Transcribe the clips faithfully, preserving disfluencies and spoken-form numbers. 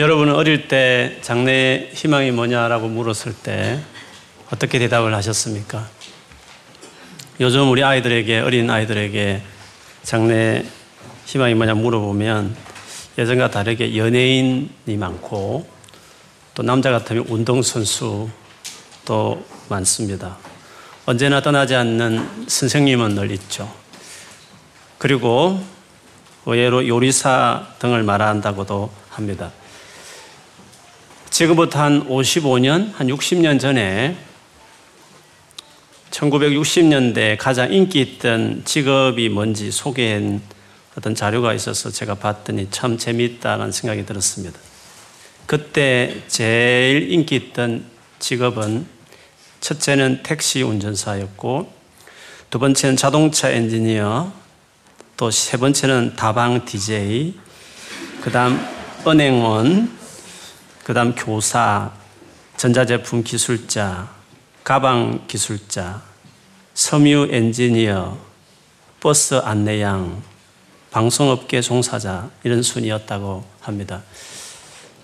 여러분은 어릴 때 장래의 희망이 뭐냐라고 물었을 때 어떻게 대답을 하셨습니까? 요즘 우리 아이들에게, 어린 아이들에게 장래의 희망이 뭐냐 물어보면 예전과 다르게 연예인이 많고 또 남자 같으면 운동선수도 많습니다. 언제나 떠나지 않는 선생님은 늘 있죠. 그리고 의외로 요리사 등을 말한다고도 합니다. 지금부터 한 오십오 년, 한 육십 년 전에 천구백육십 년대에 가장 인기 있던 직업이 뭔지 소개한 어떤 자료가 있어서 제가 봤더니 참 재미있다는 생각이 들었습니다. 그때 제일 인기 있던 직업은 첫째는 택시 운전사였고, 두 번째는 자동차 엔지니어, 또 세 번째는 다방 디제이, 그 다음 은행원, 그 다음 교사, 전자제품 기술자, 가방 기술자, 섬유 엔지니어, 버스 안내양, 방송업계 종사자, 이런 순이었다고 합니다.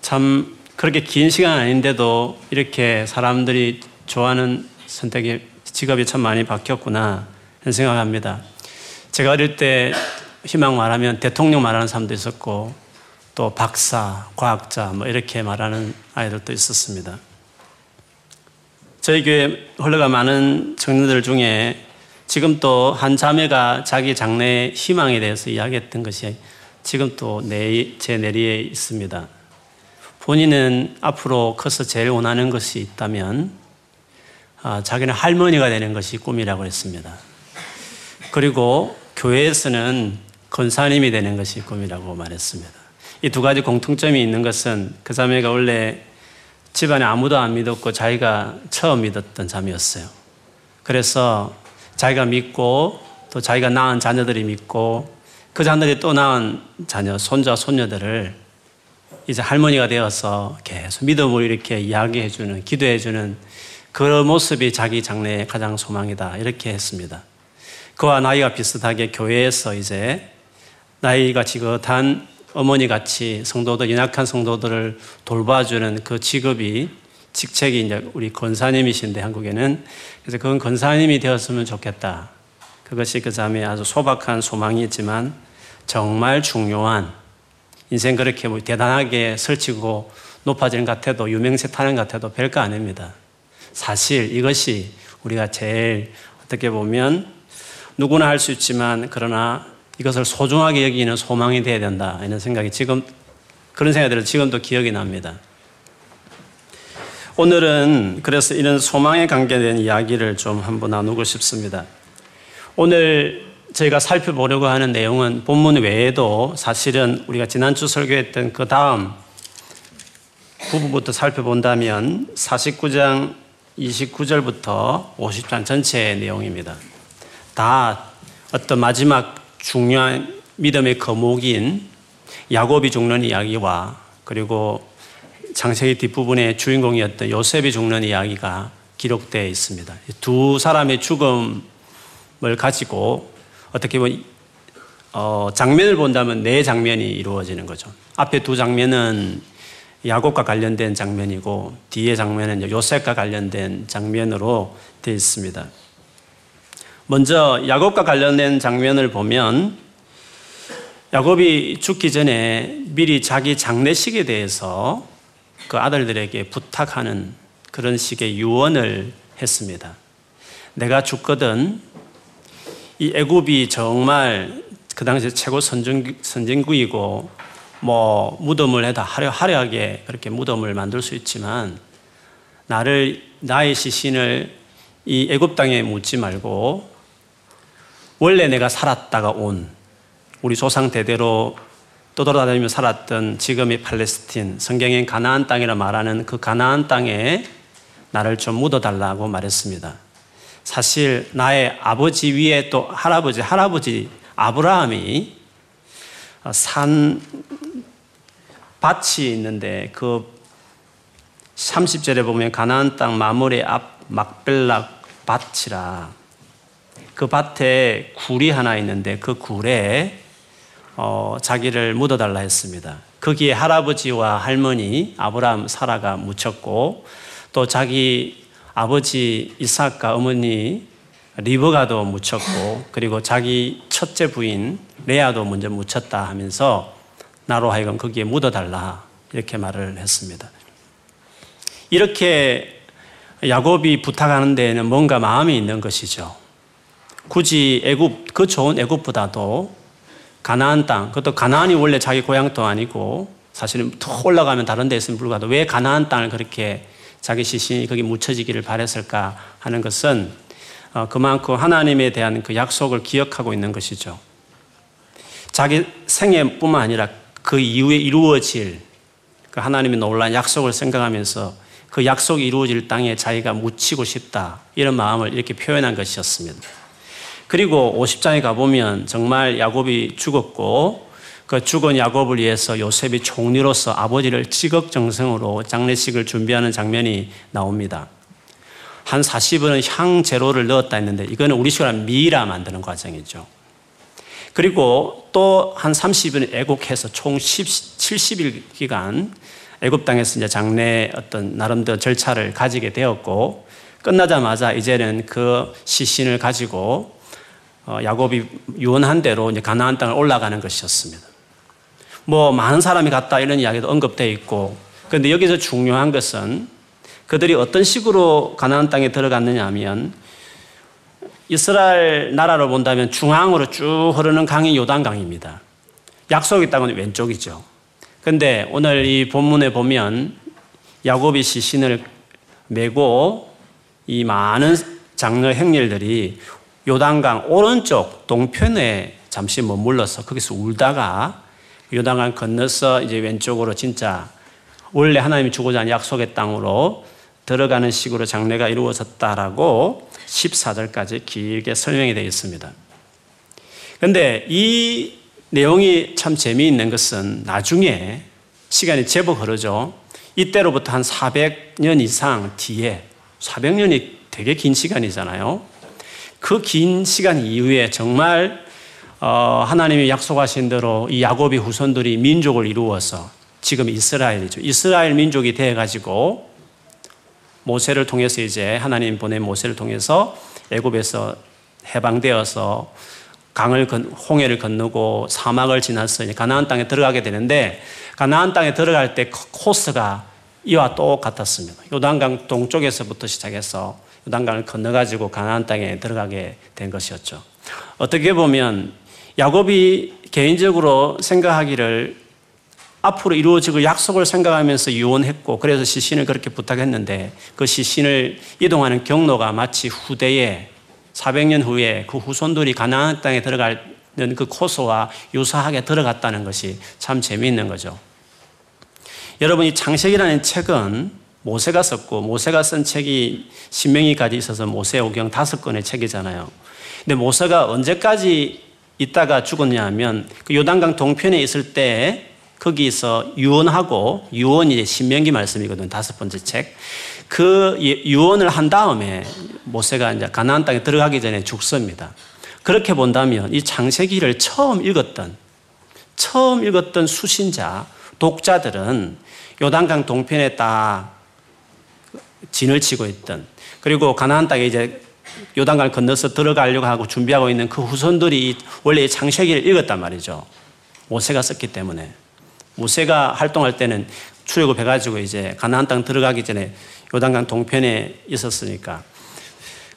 참 그렇게 긴 시간 아닌데도 이렇게 사람들이 좋아하는 선택의 직업이 참 많이 바뀌었구나 하는 생각을 합니다. 제가 어릴 때 희망 말하면 대통령 말하는 사람도 있었고, 또 박사, 과학자 뭐 이렇게 말하는 아이들도 있었습니다. 저희 교회 흘러가 많은 청년들 중에 지금 또 한 자매가 자기 장래의 희망에 대해서 이야기했던 것이 지금 또 제 내리에 있습니다. 본인은 앞으로 커서 제일 원하는 것이 있다면 아, 자기는 할머니가 되는 것이 꿈이라고 했습니다. 그리고 교회에서는 권사님이 되는 것이 꿈이라고 말했습니다. 이 두 가지 공통점이 있는 것은 그 자매가 원래 집안에 아무도 안 믿었고 자기가 처음 믿었던 자매였어요. 그래서 자기가 믿고 또 자기가 낳은 자녀들이 믿고 그 자녀들이 또 낳은 자녀, 손자, 손녀들을 이제 할머니가 되어서 계속 믿음으로 이렇게 이야기해주는, 기도해주는 그런 모습이 자기 장래의 가장 소망이다 이렇게 했습니다. 그와 나이가 비슷하게 교회에서 이제 나이가 지긋한 어머니같이 성도들, 연약한 성도들을 돌봐주는 그 직업이, 직책이 이제 우리 권사님이신데 한국에는. 그래서 그건 권사님이 되었으면 좋겠다. 그것이 그 자매의 아주 소박한 소망이지만 정말 중요한, 인생 그렇게 뭐 대단하게 설치고 높아지는 것 같아도 유명세 타는 것 같아도 별거 아닙니다. 사실 이것이 우리가 제일 어떻게 보면 누구나 할 수 있지만 그러나 이것을 소중하게 여기는 소망이 되어야 된다. 이런 생각이 지금, 그런 생각이 들어서 지금도 기억이 납니다. 오늘은 그래서 이런 소망에 관계된 이야기를 좀 한번 나누고 싶습니다. 오늘 저희가 살펴보려고 하는 내용은 본문 외에도 사실은 우리가 지난주 설교했던 그 다음 부분부터 살펴본다면 사십구 장 이십구 절부터 오십 장 전체의 내용입니다. 다 어떤 마지막 중요한 믿음의 거목인 야곱이 죽는 이야기와 그리고 창세기 뒷부분의 주인공이었던 요셉이 죽는 이야기가 기록되어 있습니다. 두 사람의 죽음을 가지고 어떻게 보면 어, 장면을 본다면 네 장면이 이루어지는 거죠. 앞에 두 장면은 야곱과 관련된 장면이고 뒤에 장면은 요셉과 관련된 장면으로 되어 있습니다. 먼저 야곱과 관련된 장면을 보면 야곱이 죽기 전에 미리 자기 장례식에 대해서 그 아들들에게 부탁하는 그런 식의 유언을 했습니다. 내가 죽거든 이 애굽이 정말 그 당시 최고 선진, 선진국이고 뭐 무덤을 해다 화려, 화려하게 그렇게 무덤을 만들 수 있지만 나를 나의 시신을 이 애굽 땅에 묻지 말고 원래 내가 살았다가 온 우리 조상 대대로 떠돌아다니며 살았던 지금의 팔레스틴, 성경엔 가나안 땅이라 말하는 그 가나안 땅에 나를 좀 묻어달라고 말했습니다. 사실 나의 아버지 위에 또 할아버지, 할아버지 아브라함이 산 밭이 있는데 그 삼십 절에 보면 가나안 땅 마물의 앞 막벨라 밭이라 그 밭에 굴이 하나 있는데 그 굴에 어, 자기를 묻어달라 했습니다. 거기에 할아버지와 할머니 아브라함 사라가 묻혔고 또 자기 아버지 이삭과 어머니 리브가도 묻혔고 그리고 자기 첫째 부인 레아도 먼저 묻혔다 하면서 나로 하여금 거기에 묻어달라 이렇게 말을 했습니다. 이렇게 야곱이 부탁하는 데에는 뭔가 마음이 있는 것이죠. 굳이 애굽, 그 좋은 애굽보다도 가나안 땅, 그것도 가나안이 원래 자기 고향도 아니고 사실은 툭 올라가면 다른 데 있으면 불구하고 왜 가나안 땅을 그렇게 자기 시신이 거기 묻혀지기를 바랬을까 하는 것은 그만큼 하나님에 대한 그 약속을 기억하고 있는 것이죠. 자기 생애뿐만 아니라 그 이후에 이루어질 그 하나님의 놀라운 약속을 생각하면서 그 약속이 이루어질 땅에 자기가 묻히고 싶다 이런 마음을 이렇게 표현한 것이었습니다. 그리고 오십 장에 가보면 정말 야곱이 죽었고 그 죽은 야곱을 위해서 요셉이 총리로서 아버지를 지극정성으로 장례식을 준비하는 장면이 나옵니다. 한 사십 원은 향 재료를 넣었다 했는데 이거는 우리 식으로 하면 미라 만드는 과정이죠. 그리고 또 한 삼십 일 애국해서 총 칠십 일 기간 애국 땅에서 이제 장례 어떤 나름대로 절차를 가지게 되었고 끝나자마자 이제는 그 시신을 가지고 야곱이 유언한 대로 이제 가나안 땅을 올라가는 것이었습니다. 뭐 많은 사람이 갔다 이런 이야기도 언급되어 있고 그런데 여기서 중요한 것은 그들이 어떤 식으로 가나안 땅에 들어갔느냐 하면 이스라엘 나라로 본다면 중앙으로 쭉 흐르는 강이 요단강입니다. 약속의 땅은 왼쪽이죠. 그런데 오늘 이 본문에 보면 야곱이 시신을 메고 이 많은 장로 행렬들이 요단강 오른쪽 동편에 잠시 머물러서 거기서 울다가 요단강 건너서 이제 왼쪽으로 진짜 원래 하나님이 주고자 한 약속의 땅으로 들어가는 식으로 장례가 이루어졌다라고 십사 절까지 길게 설명이 되어 있습니다. 그런데 이 내용이 참 재미있는 것은 나중에 시간이 제법 흐르죠. 이때로부터 한 사백 년 이상 뒤에 사백 년이 되게 긴 시간이잖아요. 그 긴 시간 이후에 정말 하나님이 약속하신 대로 이 야곱의 후손들이 민족을 이루어서 지금 이스라엘이죠. 이스라엘 민족이 돼가지고 모세를 통해서 이제 하나님 보낸 모세를 통해서 애굽에서 해방되어서 강을 건, 홍해를 건너고 사막을 지나서 이제 가나안 땅에 들어가게 되는데 가나안 땅에 들어갈 때 코스가 이와 똑같았습니다. 요단강 동쪽에서부터 시작해서 요단강을 건너가지고 가나안 땅에 들어가게 된 것이었죠. 어떻게 보면 야곱이 개인적으로 생각하기를 앞으로 이루어지고 약속을 생각하면서 유언했고 그래서 시신을 그렇게 부탁했는데 그 시신을 이동하는 경로가 마치 후대에 사백 년 후에 그 후손들이 가나안 땅에 들어가는 그 코스와 유사하게 들어갔다는 것이 참 재미있는 거죠. 여러분 이 창세기라는 책은 모세가 썼고 모세가 쓴 책이 신명기까지 있어서 모세오경 다섯 권의 책이잖아요. 근데 모세가 언제까지 있다가 죽었냐 하면 그 요단강 동편에 있을 때에 거기서 유언하고 유언이 이제 신명기 말씀이거든요. 다섯 번째 책. 그 유언을 한 다음에 모세가 이제 가나안 땅에 들어가기 전에 죽습니다. 그렇게 본다면 이 창세기를 처음 읽었던 처음 읽었던 수신자 독자들은 요단강 동편에 딱 진을 치고 있던 그리고 가나안 땅에 이제 요단강을 건너서 들어가려고 하고 준비하고 있는 그 후손들이 원래 이 창세기를 읽었단 말이죠. 모세가 썼기 때문에. 모세가 활동할 때는 출애굽해가지고 이제 가나안 땅 들어가기 전에 요단강 동편에 있었으니까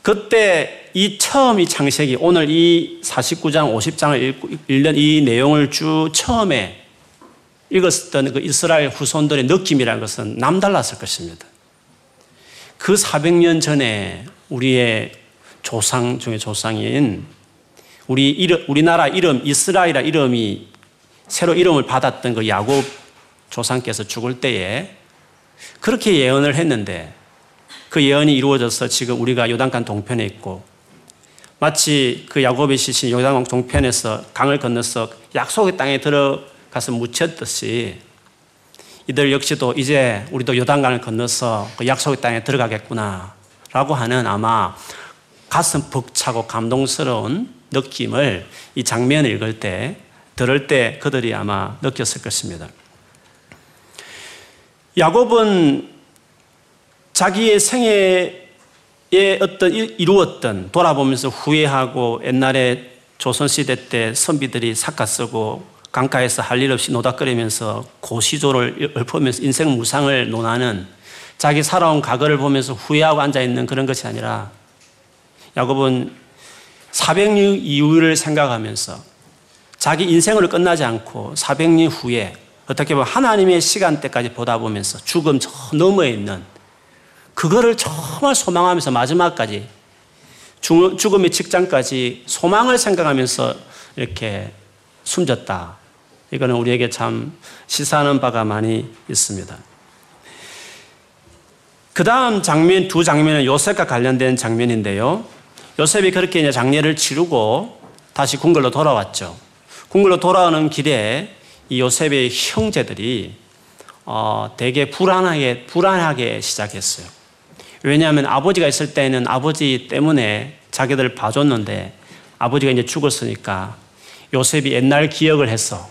그때 이 처음 이 창세기 오늘 이 사십구 장 오십 장을 읽는 이 내용을 쭉 처음에 읽었던 그 이스라엘 후손들의 느낌이라는 것은 남달랐을 것입니다. 그 사백 년 전에 우리의 조상 중에 조상인 우리 이름, 우리나라 이름 이스라엘이라 이름이 새로 이름을 받았던 그 야곱 조상께서 죽을 때에 그렇게 예언을 했는데 그 예언이 이루어져서 지금 우리가 요단강 동편에 있고 마치 그 야곱의 시신 요단강 동편에서 강을 건너서 약속의 땅에 들어가서 묻혔듯이 이들 역시도 이제 우리도 요단강을 건너서 그 약속의 땅에 들어가겠구나 라고 하는 아마 가슴 벅차고 감동스러운 느낌을 이 장면을 읽을 때 들을 때 그들이 아마 느꼈을 것입니다. 야곱은 자기의 생애에 어떤 이루었던 돌아보면서 후회하고 옛날에 조선시대 때 선비들이 삿가 쓰고 강가에서 할 일 없이 노닥거리면서 고시조를 읊으면서 인생 무상을 논하는 자기 살아온 과거를 보면서 후회하고 앉아있는 그런 것이 아니라 야곱은 사백 년 이후를 생각하면서 자기 인생으로 끝나지 않고 사백 년 후에 어떻게 보면 하나님의 시간대까지 보다 보면서 죽음 저 너머에 있는 그거를 정말 소망하면서 마지막까지 죽음의 직장까지 소망을 생각하면서 이렇게 숨졌다. 이거는 우리에게 참 시사하는 바가 많이 있습니다. 그 다음 장면, 두 장면은 요셉과 관련된 장면인데요. 요셉이 그렇게 이제 장례를 치르고 다시 궁궐로 돌아왔죠. 궁궐로 돌아오는 길에 이 요셉의 형제들이 어, 되게 불안하게, 불안하게 시작했어요. 왜냐하면 아버지가 있을 때는 아버지 때문에 자기들을 봐줬는데 아버지가 이제 죽었으니까 요셉이 옛날 기억을 해서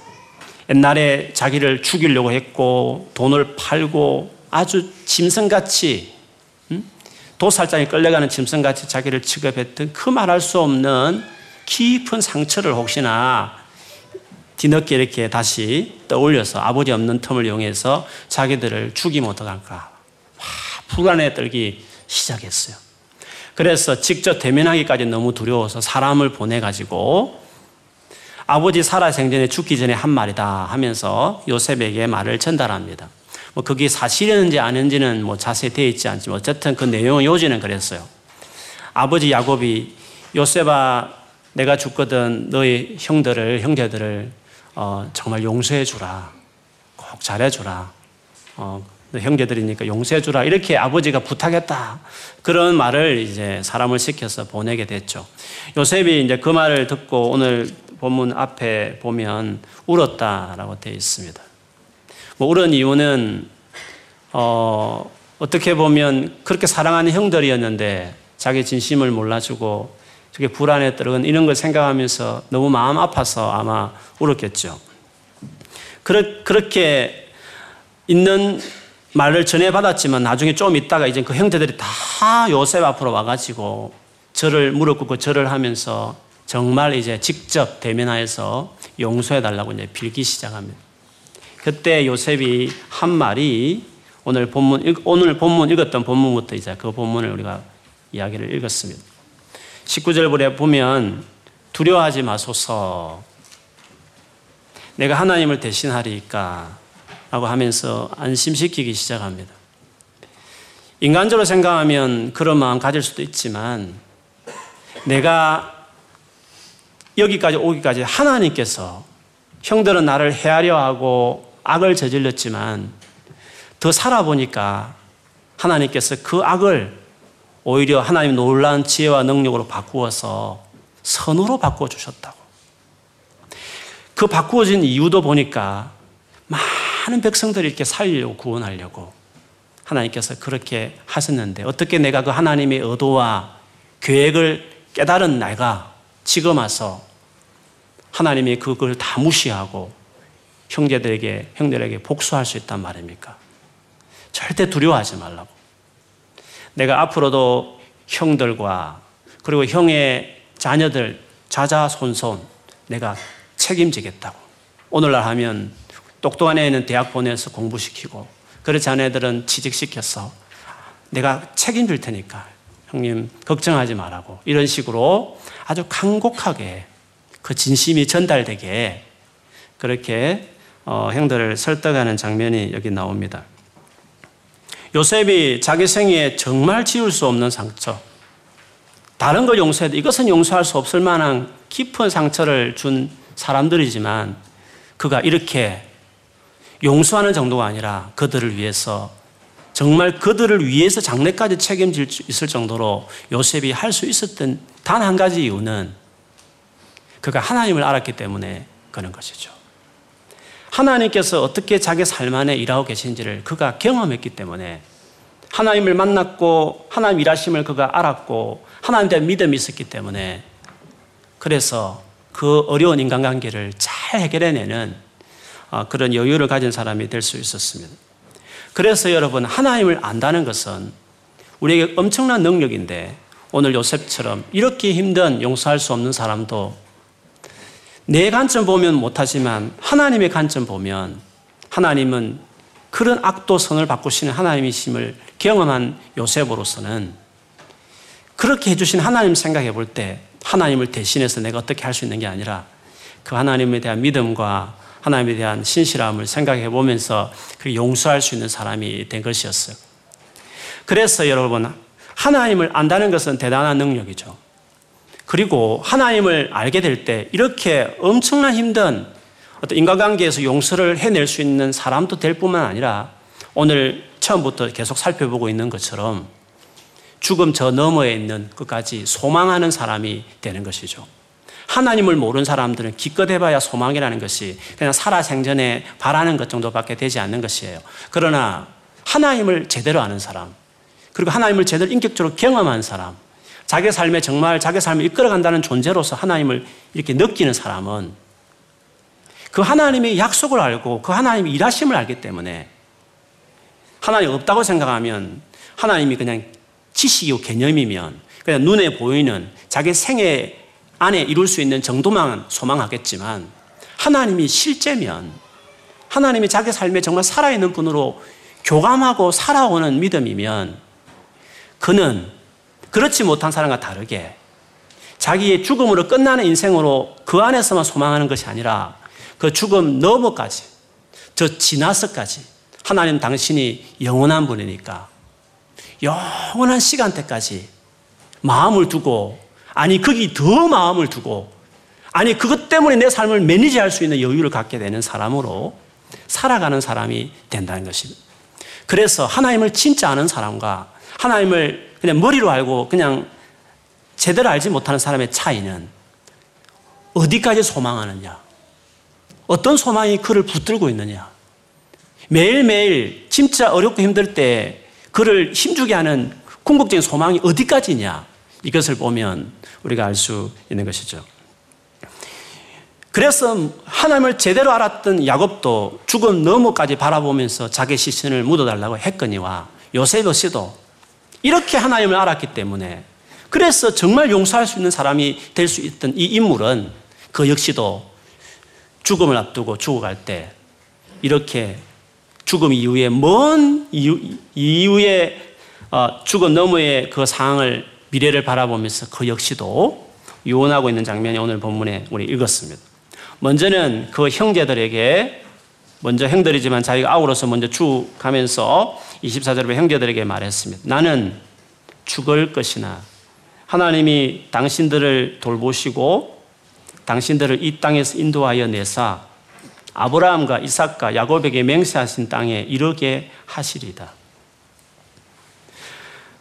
옛날에 자기를 죽이려고 했고 돈을 팔고 아주 짐승같이 음? 도살장에 끌려가는 짐승같이 자기를 취급했던 그 말할 수 없는 깊은 상처를 혹시나 뒤늦게 이렇게 다시 떠올려서 아버지 없는 틈을 이용해서 자기들을 죽이면 어떡할까 와, 불안에 떨기 시작했어요. 그래서 직접 대면하기까지 너무 두려워서 사람을 보내가지고 아버지 살아생전에 죽기 전에 한 말이다 하면서 요셉에게 말을 전달합니다. 뭐 그게 사실이었는지 아닌지는 뭐 자세히 되어 있지 않지만 어쨌든 그 내용은 요지는 그랬어요. 아버지 야곱이 요셉아 내가 죽거든 너의 형들을 형제들을 어, 정말 용서해 주라. 꼭 잘해 주라. 어, 너 형제들이니까 용서해 주라. 이렇게 아버지가 부탁했다. 그런 말을 이제 사람을 시켜서 보내게 됐죠. 요셉이 이제 그 말을 듣고 오늘 본문 앞에 보면 울었다라고 되어 있습니다. 뭐 울은 이유는 어, 어떻게 보면 그렇게 사랑하는 형들이었는데 자기 진심을 몰라주고 저게 불안에 떨어진 이런 걸 생각하면서 너무 마음 아파서 아마 울었겠죠. 그렇, 그렇게 있는 말을 전해받았지만 나중에 좀 있다가 이제 그 형제들이 다 요셉 앞으로 와가지고 절을 무릎 꿇고 절을 하면서 정말 이제 직접 대면하여서 용서해달라고 이제 빌기 시작합니다. 그때 요셉이 한 말이 오늘 본문, 오늘 본문 읽었던 본문부터 이제 그 본문을 우리가 이야기를 읽었습니다. 십구 절에 보면 두려워하지 마소서 내가 하나님을 대신하리까 라고 하면서 안심시키기 시작합니다. 인간적으로 생각하면 그런 마음 가질 수도 있지만 내가 여기까지 오기까지 하나님께서 형들은 나를 헤아려 하고 악을 저질렀지만 더 살아보니까 하나님께서 그 악을 오히려 하나님 놀라운 지혜와 능력으로 바꾸어서 선으로 바꿔주셨다고. 그 바꾸어진 이유도 보니까 많은 백성들을 이렇게 살리려고 구원하려고 하나님께서 그렇게 하셨는데 어떻게 내가 그 하나님의 의도와 계획을 깨달은 내가 지금 와서 하나님이 그걸 다 무시하고 형제들에게, 형제들에게 복수할 수 있단 말입니까? 절대 두려워하지 말라고. 내가 앞으로도 형들과 그리고 형의 자녀들 자자손손 내가 책임지겠다고. 오늘날 하면 똑똑한 애는 대학 보내서 공부시키고 그렇지 않은 애들은 취직시켜서 내가 책임질 테니까 형님 걱정하지 말라고. 이런 식으로 아주 간곡하게 그 진심이 전달되게 그렇게 어, 형들을 설득하는 장면이 여기 나옵니다. 요셉이 자기 생애에 정말 지울 수 없는 상처, 다른 걸 용서해도 이것은 용서할 수 없을 만한 깊은 상처를 준 사람들이지만 그가 이렇게 용서하는 정도가 아니라 그들을 위해서 정말 그들을 위해서 장례까지 책임질 수 있을 정도로 요셉이 할 수 있었던 단 한 가지 이유는 그가 하나님을 알았기 때문에 그런 것이죠. 하나님께서 어떻게 자기 삶 안에 일하고 계신지를 그가 경험했기 때문에 하나님을 만났고 하나님 일하심을 그가 알았고 하나님에 대한 믿음이 있었기 때문에 그래서 그 어려운 인간관계를 잘 해결해내는 그런 여유를 가진 사람이 될 수 있었습니다. 그래서 여러분, 하나님을 안다는 것은 우리에게 엄청난 능력인데, 오늘 요셉처럼 이렇게 힘든 용서할 수 없는 사람도 내 관점 보면 못하지만 하나님의 관점 보면 하나님은 그런 악도 선을 바꾸시는 하나님이심을 경험한 요셉으로서는 그렇게 해주신 하나님 생각해 볼 때 하나님을 대신해서 내가 어떻게 할 수 있는 게 아니라 그 하나님에 대한 믿음과 하나님에 대한 신실함을 생각해 보면서 그 용서할 수 있는 사람이 된 것이었어요. 그래서 여러분, 하나님을 안다는 것은 대단한 능력이죠. 그리고 하나님을 알게 될 때 이렇게 엄청난 힘든 어떤 인간관계에서 용서를 해낼 수 있는 사람도 될 뿐만 아니라 오늘 처음부터 계속 살펴보고 있는 것처럼 죽음 저 너머에 있는 끝까지 소망하는 사람이 되는 것이죠. 하나님을 모르는 사람들은 기껏 해봐야 소망이라는 것이 그냥 살아생전에 바라는 것 정도밖에 되지 않는 것이에요. 그러나 하나님을 제대로 아는 사람, 그리고 하나님을 제대로 인격적으로 경험한 사람, 자기 삶에 정말 자기 삶을 이끌어간다는 존재로서 하나님을 이렇게 느끼는 사람은 그 하나님의 약속을 알고 그 하나님의 일하심을 알기 때문에 하나님 없다고 생각하면 하나님이 그냥 지식이고 개념이면 그냥 눈에 보이는 자기 생애 안에 이룰 수 있는 정도만 소망하겠지만 하나님이 실제면 하나님이 자기 삶에 정말 살아있는 분으로 교감하고 살아오는 믿음이면 그는 그렇지 못한 사람과 다르게 자기의 죽음으로 끝나는 인생으로 그 안에서만 소망하는 것이 아니라 그 죽음 너머까지, 저 지나서까지 하나님 당신이 영원한 분이니까 영원한 시간대까지 마음을 두고, 아니 거기 더 마음을 두고, 아니 그것 때문에 내 삶을 매니지할 수 있는 여유를 갖게 되는 사람으로 살아가는 사람이 된다는 것입니다. 그래서 하나님을 진짜 아는 사람과 하나님을 그냥 머리로 알고 그냥 제대로 알지 못하는 사람의 차이는 어디까지 소망하느냐, 어떤 소망이 그를 붙들고 있느냐, 매일매일 진짜 어렵고 힘들 때 그를 힘주게 하는 궁극적인 소망이 어디까지냐, 이것을 보면 우리가 알 수 있는 것이죠. 그래서 하나님을 제대로 알았던 야곱도 죽음 너머까지 바라보면서 자기 시신을 묻어달라고 했거니와 요셉 역시도 이렇게 하나님을 알았기 때문에, 그래서 정말 용서할 수 있는 사람이 될 수 있던 이 인물은 그 역시도 죽음을 앞두고 죽어갈 때 이렇게 죽음 이후에 먼 이후, 이후에 어, 죽음 너머의 그 상황을, 미래를 바라보면서 그 역시도 유언하고 있는 장면이 오늘 본문에 우리 읽었습니다. 먼저는 그 형제들에게, 먼저 형들이지만 자기가 아우러서 먼저 죽어가면서 이십사 절에 형제들에게 말했습니다. 나는 죽을 것이나 하나님이 당신들을 돌보시고 당신들을 이 땅에서 인도하여 내사 아브라함과 이삭과 야곱에게 맹세하신 땅에 이르게 하시리다.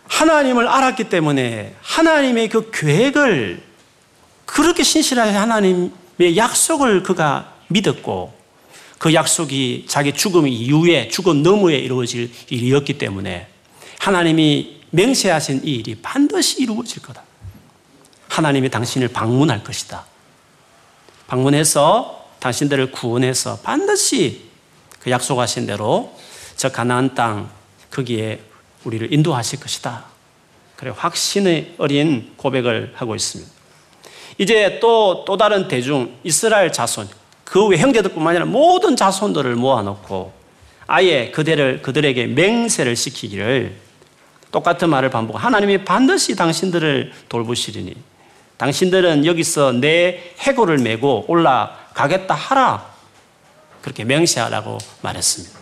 하나님을 알았기 때문에 하나님의 그 계획을, 그렇게 신실하게 하나님의 약속을 그가 믿었고 그 약속이 자기 죽음 이후에, 죽음 너머에 이루어질 일이었기 때문에 하나님이 맹세하신 이 일이 반드시 이루어질 거다. 하나님이 당신을 방문할 것이다. 방문해서 당신들을 구원해서 반드시 그 약속하신 대로 저 가나안 땅 거기에 우리를 인도하실 것이다. 그래, 확신의 어린 고백을 하고 있습니다. 이제 또, 또 다른 대중, 이스라엘 자손, 그 외 형제들뿐만 아니라 모든 자손들을 모아놓고 아예 그들을, 그들에게 맹세를 시키기를, 똑같은 말을 반복하고 하나님이 반드시 당신들을 돌보시리니 당신들은 여기서 내 해골을 메고 올라가겠다 하라, 그렇게 맹세하라고 말했습니다.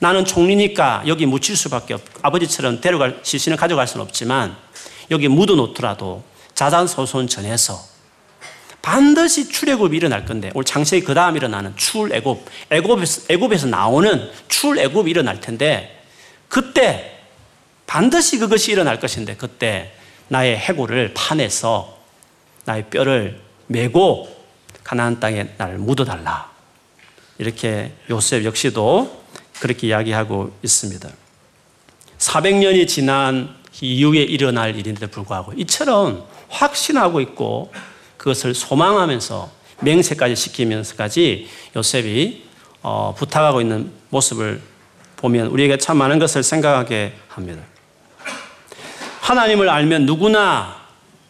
나는 총리니까 여기 묻힐 수밖에 없고 아버지처럼 데려갈, 시신을 가져갈 수는 없지만 여기 묻어놓더라도 자산소손 전해서 반드시 출애굽이 일어날 건데, 오늘 창세기 그 다음 일어나는 출애굽, 애굽에서, 애굽에서 나오는 출애굽이 일어날 텐데 그때 반드시 그것이 일어날 것인데 그때 나의 해골을 파내서 나의 뼈를 메고 가나안 땅에 나를 묻어달라, 이렇게 요셉 역시도 그렇게 이야기하고 있습니다. 사백 년이 지난 이후에 일어날 일인데도 불구하고 이처럼 확신하고 있고 그것을 소망하면서 맹세까지 시키면서까지 요셉이 어, 부탁하고 있는 모습을 보면 우리에게 참 많은 것을 생각하게 합니다. 하나님을 알면 누구나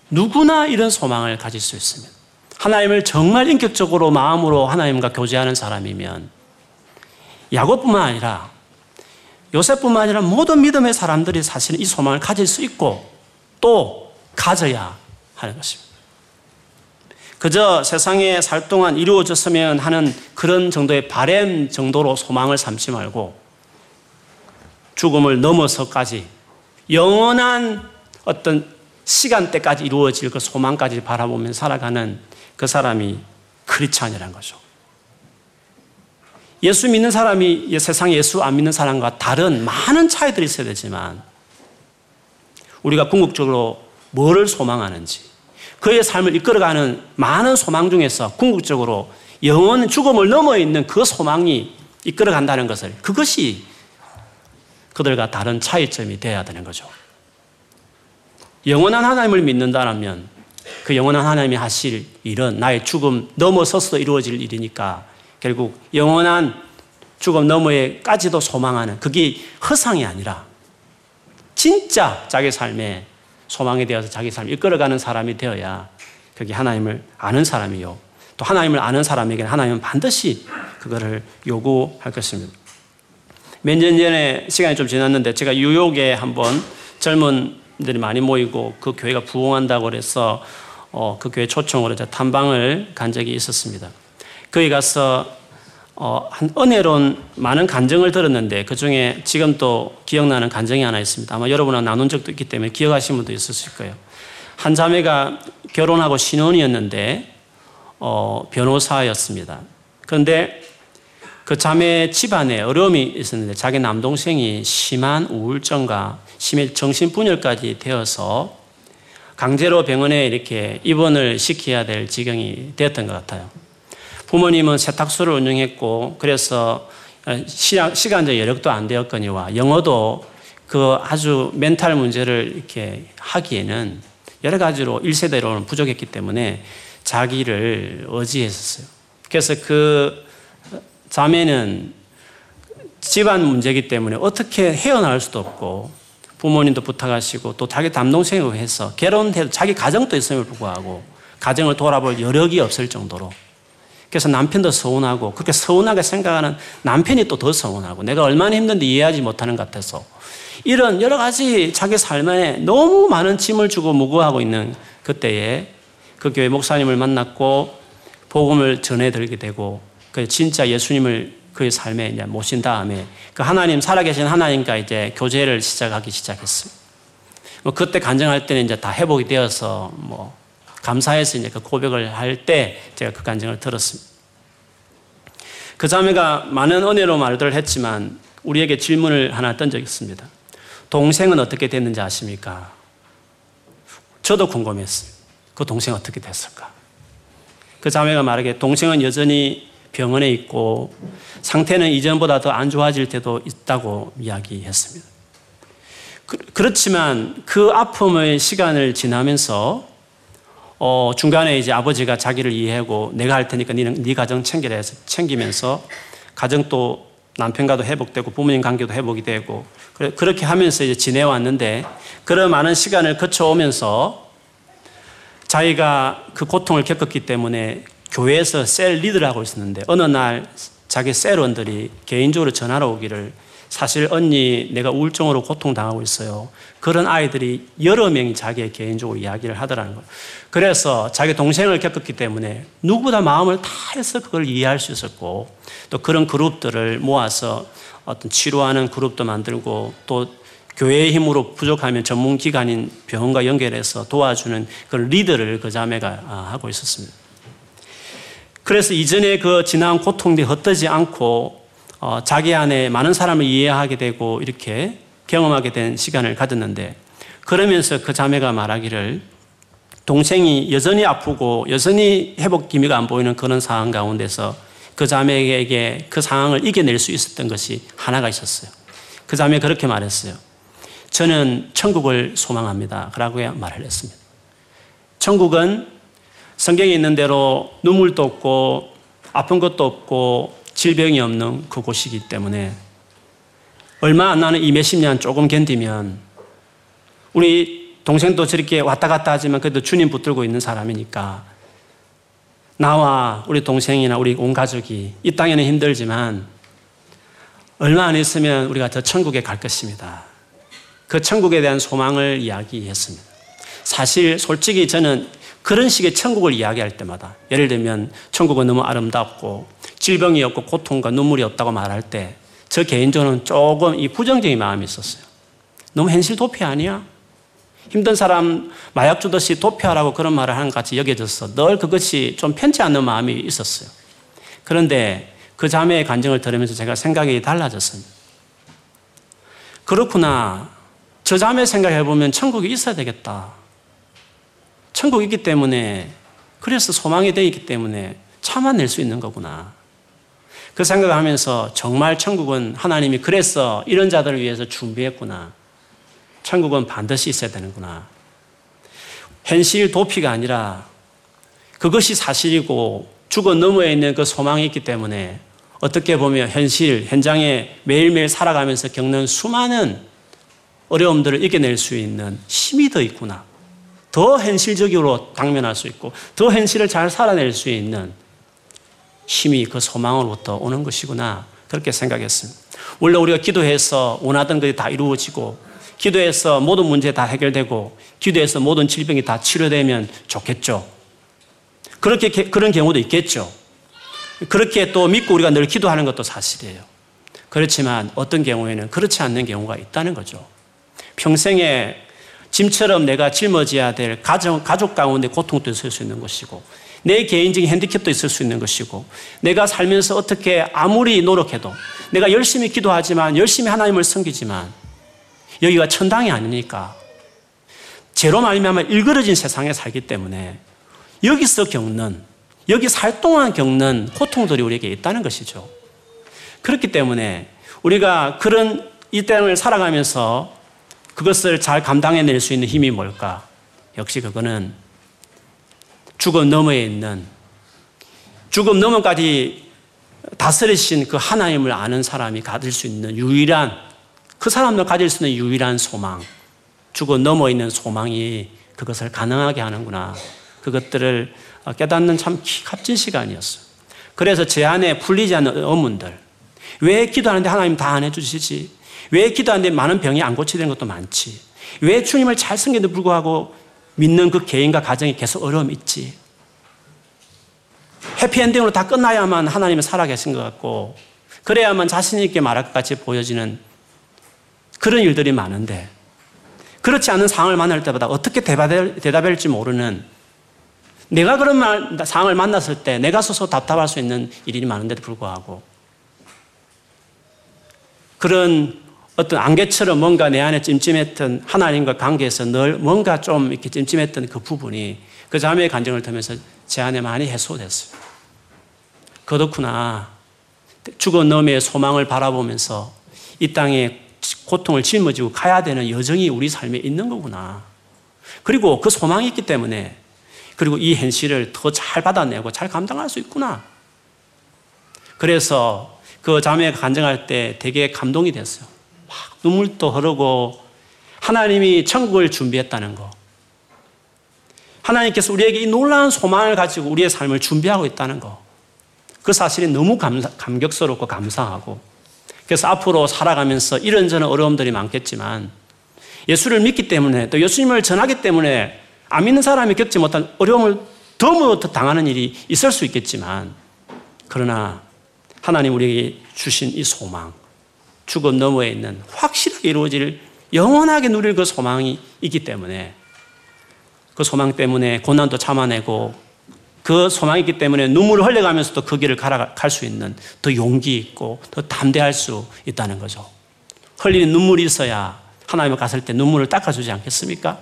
누구나 이런 소망을 가질 수 있습니다. 하나님을 정말 인격적으로 마음으로 하나님과 교제하는 사람이면 야곱뿐만 아니라 요셉뿐만 아니라 모든 믿음의 사람들이 사실은 이 소망을 가질 수 있고 또 가져야 하는 것입니다. 그저 세상에 살 동안 이루어졌으면 하는 그런 정도의 바램 정도로 소망을 삼지 말고 죽음을 넘어서까지 영원한 어떤 시간대까지 이루어질 그 소망까지 바라보며 살아가는 그 사람이 크리스찬이라는 거죠. 예수 믿는 사람이 세상 예수 안 믿는 사람과 다른 많은 차이들이 있어야 되지만 우리가 궁극적으로 뭐를 소망하는지 그의 삶을 이끌어가는 많은 소망 중에서 궁극적으로 영원 죽음을 넘어 있는 그 소망이 이끌어간다는 것을 그것이 그들과 다른 차이점이 되어야 되는 거죠. 영원한 하나님을 믿는다면 그 영원한 하나님이 하실 일은 나의 죽음 넘어서서 이루어질 일이니까 결국 영원한 죽음 너머에까지도 소망하는 그게 허상이 아니라 진짜 자기 삶에 소망이 되어서 자기 삶을 이끌어가는 사람이 되어야 그게 하나님을 아는 사람이요. 또 하나님을 아는 사람에게는 하나님은 반드시 그거를 요구할 것입니다. 몇 년 전에 시간이 좀 지났는데 제가 뉴욕에 한번 젊은 들이 많이 모이고 그 교회가 부흥한다고 그래서 어, 그 교회 초청으로 제가 탐방을 간 적이 있었습니다. 거기 가서 어, 한 은혜로운 많은 간증을 들었는데 그중에 지금도 기억나는 간증이 하나 있습니다. 아마 여러분과 나눈 적도 있기 때문에 기억하시는 분도 있었을 거예요. 한 자매가 결혼하고 신혼이었는데 어, 변호사였습니다. 그런데 그 자매의 집안에 어려움이 있었는데 자기 남동생이 심한 우울증과 심해 정신분열까지 되어서 강제로 병원에 이렇게 입원을 시켜야 될 지경이 되었던 것 같아요. 부모님은 세탁소를 운영했고 그래서 시간적 여력도 안 되었거니와 영어도 그 아주 멘탈 문제를 이렇게 하기에는 여러 가지로 일 세대로는 부족했기 때문에 자기를 의지했었어요. 그래서 그 자매는 집안 문제이기 때문에 어떻게 헤어나올 수도 없고 부모님도 부탁하시고 또 자기 담동생에 의해서 결혼해도 자기 가정도 있음을 불구하고 가정을 돌아볼 여력이 없을 정도로 그래서 남편도 서운하고 그렇게 서운하게 생각하는 남편이 또 더 서운하고 내가 얼마나 힘든데 이해하지 못하는 것 같아서 이런 여러 가지 자기 삶에 너무 많은 짐을 주고 무거워하고 있는 그때에 그 교회 목사님을 만났고 복음을 전해드리게 되고 그 진짜 예수님을 그의 삶에 이제 모신 다음에 그 하나님 살아계신 하나님과 이제 교제를 시작하기 시작했어요. 뭐 그때 간증할 때는 이제 다 회복이 되어서 뭐 감사해서 이제 그 고백을 할 때 제가 그 간증을 들었습니다. 그 자매가 많은 은혜로 말들을 했지만 우리에게 질문을 하나 던져있습니다. 동생은 어떻게 됐는지 아십니까? 저도 궁금했어요. 그 동생 어떻게 됐을까? 그 자매가 말하기에 동생은 여전히 병원에 있고 상태는 이전보다 더 안 좋아질 때도 있다고 이야기했습니다. 그, 그렇지만 그 아픔의 시간을 지나면서 어, 중간에 이제 아버지가 자기를 이해하고 내가 할 테니까 니는 네 가정 챙기라 해서 챙기면서 가정도 남편과도 회복되고 부모님 관계도 회복이 되고 그래, 그렇게 하면서 이제 지내왔는데 그런 많은 시간을 거쳐오면서 자기가 그 고통을 겪었기 때문에 교회에서 셀 리드를 하고 있었는데 어느 날 자기 셀원들이 개인적으로 전화를 오기를 사실 언니 내가 우울증으로 고통당하고 있어요. 그런 아이들이 여러 명이 자기의 개인적으로 이야기를 하더라는 거예요. 그래서 자기 동생을 겪었기 때문에 누구보다 마음을 다해서 그걸 이해할 수 있었고 또 그런 그룹들을 모아서 어떤 치료하는 그룹도 만들고 또 교회의 힘으로 부족하면 전문기관인 병원과 연결해서 도와주는 그 리드를 그 자매가 하고 있었습니다. 그래서 이전에 그 지난 고통이 헛되지 않고 어, 자기 안에 많은 사람을 이해하게 되고 이렇게 경험하게 된 시간을 가졌는데 그러면서 그 자매가 말하기를 동생이 여전히 아프고 여전히 회복 기미가 안 보이는 그런 상황 가운데서 그 자매에게 그 상황을 이겨낼 수 있었던 것이 하나가 있었어요. 그 자매가 그렇게 말했어요. 저는 천국을 소망합니다. 라고 말을 했습니다. 천국은 성경에 있는 대로 눈물도 없고 아픈 것도 없고 질병이 없는 그곳이기 때문에 얼마 안 나는 이 몇십 년 조금 견디면 우리 동생도 저렇게 왔다 갔다 하지만 그래도 주님 붙들고 있는 사람이니까 나와 우리 동생이나 우리 온 가족이 이 땅에는 힘들지만 얼마 안 있으면 우리가 저 천국에 갈 것입니다. 그 천국에 대한 소망을 이야기했습니다. 사실 솔직히 저는 그런 식의 천국을 이야기할 때마다 예를 들면 천국은 너무 아름답고 질병이 없고 고통과 눈물이 없다고 말할 때 저 개인적으로는 조금 이 부정적인 마음이 있었어요. 너무 현실 도피 아니야? 힘든 사람 마약 주듯이 도피하라고 그런 말을 하는 것 같이 여겨졌어. 늘 그것이 좀 편치 않는 마음이 있었어요. 그런데 그 자매의 간증을 들으면서 제가 생각이 달라졌습니다. 그렇구나. 저 자매 생각해보면 천국이 있어야 되겠다. 천국이 있기 때문에 그래서 소망이 되어 있기 때문에 참아낼 수 있는 거구나. 그 생각을 하면서 정말 천국은 하나님이 그래서 이런 자들을 위해서 준비했구나. 천국은 반드시 있어야 되는구나. 현실 도피가 아니라 그것이 사실이고 죽어 넘어에 있는 그 소망이 있기 때문에 어떻게 보면 현실, 현장에 매일매일 살아가면서 겪는 수많은 어려움들을 이겨낼 수 있는 힘이 더 있구나. 더 현실적으로 당면할 수 있고 더 현실을 잘 살아낼 수 있는 힘이 그 소망으로부터 오는 것이구나. 그렇게 생각했습니다. 원래 우리가 기도해서 원하던 것이 다 이루어지고 기도해서 모든 문제 다 해결되고 기도해서 모든 질병이 다 치료되면 좋겠죠. 그렇게 그런 경우도 있겠죠. 그렇게 또 믿고 우리가 늘 기도하는 것도 사실이에요. 그렇지만 어떤 경우에는 그렇지 않는 경우가 있다는 거죠. 평생에 짐처럼 내가 짊어져야 될 가정, 가족 가운데 고통도 있을 수 있는 것이고 내 개인적인 핸디캡도 있을 수 있는 것이고 내가 살면서 어떻게 아무리 노력해도 내가 열심히 기도하지만 열심히 하나님을 섬기지만 여기가 천당이 아니니까 죄로 말미암아 일그러진 세상에 살기 때문에 여기서 겪는 여기 살 동안 겪는 고통들이 우리에게 있다는 것이죠. 그렇기 때문에 우리가 그런 이 땅을 살아가면서 그것을 잘 감당해낼 수 있는 힘이 뭘까? 역시 그거는 죽음 너머에 있는 죽음 너머까지 다스리신 그 하나님을 아는 사람이 가질 수 있는 유일한 그 사람도 가질 수 있는 유일한 소망 죽음 너머에 있는 소망이 그것을 가능하게 하는구나. 그것들을 깨닫는 참 값진 시간이었어요. 그래서 제 안에 풀리지 않는 의문들 왜 기도하는데 하나님 다 안 해주시지? 왜 기도하는데 많은 병이 안 고치되는 것도 많지? 왜 주님을 잘 섬기는데도 불구하고 믿는 그 개인과 가정이 계속 어려움이 있지? 해피엔딩으로 다 끝나야만 하나님이 살아계신 것 같고 그래야만 자신 있게 말할 것 같이 보여지는 그런 일들이 많은데 그렇지 않은 상황을 만날 때마다 어떻게 대답할지 모르는 내가 그런 말, 상황을 만났을 때 내가 스스로 답답할 수 있는 일이 많은데도 불구하고 그런 어떤 안개처럼 뭔가 내 안에 찜찜했던 하나님과 관계에서 늘 뭔가 좀 이렇게 찜찜했던 그 부분이 그 자매의 간증을 통해서 제 안에 많이 해소됐어요. 그렇구나. 죽은 너머의 소망을 바라보면서 이 땅에 고통을 짊어지고 가야 되는 여정이 우리 삶에 있는 거구나. 그리고 그 소망이 있기 때문에 그리고 이 현실을 더 잘 받아내고 잘 감당할 수 있구나. 그래서 그 자매가 간증할 때 되게 감동이 됐어요. 막 눈물도 흐르고 하나님이 천국을 준비했다는 거. 하나님께서 우리에게 이 놀라운 소망을 가지고 우리의 삶을 준비하고 있다는 거. 그 사실이 너무 감사, 감격스럽고 감사하고 그래서 앞으로 살아가면서 이런저런 어려움들이 많겠지만 예수를 믿기 때문에 또 예수님을 전하기 때문에 안 믿는 사람이 겪지 못한 어려움을 더욱 더 당하는 일이 있을 수 있겠지만 그러나 하나님 우리에게 주신 이 소망, 죽음 너머에 있는 확실하게 이루어질 영원하게 누릴 그 소망이 있기 때문에 그 소망 때문에 고난도 참아내고 그 소망이 있기 때문에 눈물을 흘려가면서도 그 길을 갈 수 있는 더 용기 있고 더 담대할 수 있다는 거죠. 흘리는 눈물이 있어야 하나님을 갔을 때 눈물을 닦아주지 않겠습니까?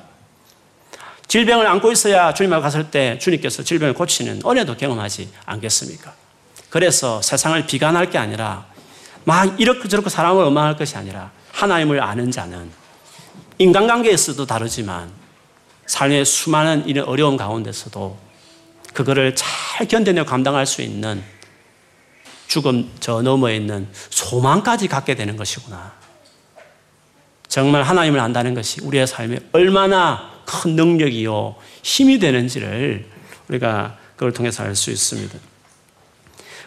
질병을 안고 있어야 주님을 갔을 때 주님께서 질병을 고치는 은혜도 경험하지 않겠습니까? 그래서 세상을 비관할 게 아니라 막 이렇게 저렇게 사람을 원망할 것이 아니라 하나님을 아는 자는 인간관계에서도 다르지만 삶의 수많은 이런 어려움 가운데서도 그거를 잘 견뎌내고 감당할 수 있는 죽음 저 너머에 있는 소망까지 갖게 되는 것이구나. 정말 하나님을 안다는 것이 우리의 삶에 얼마나 큰 능력이요 힘이 되는지를 우리가 그걸 통해서 알 수 있습니다.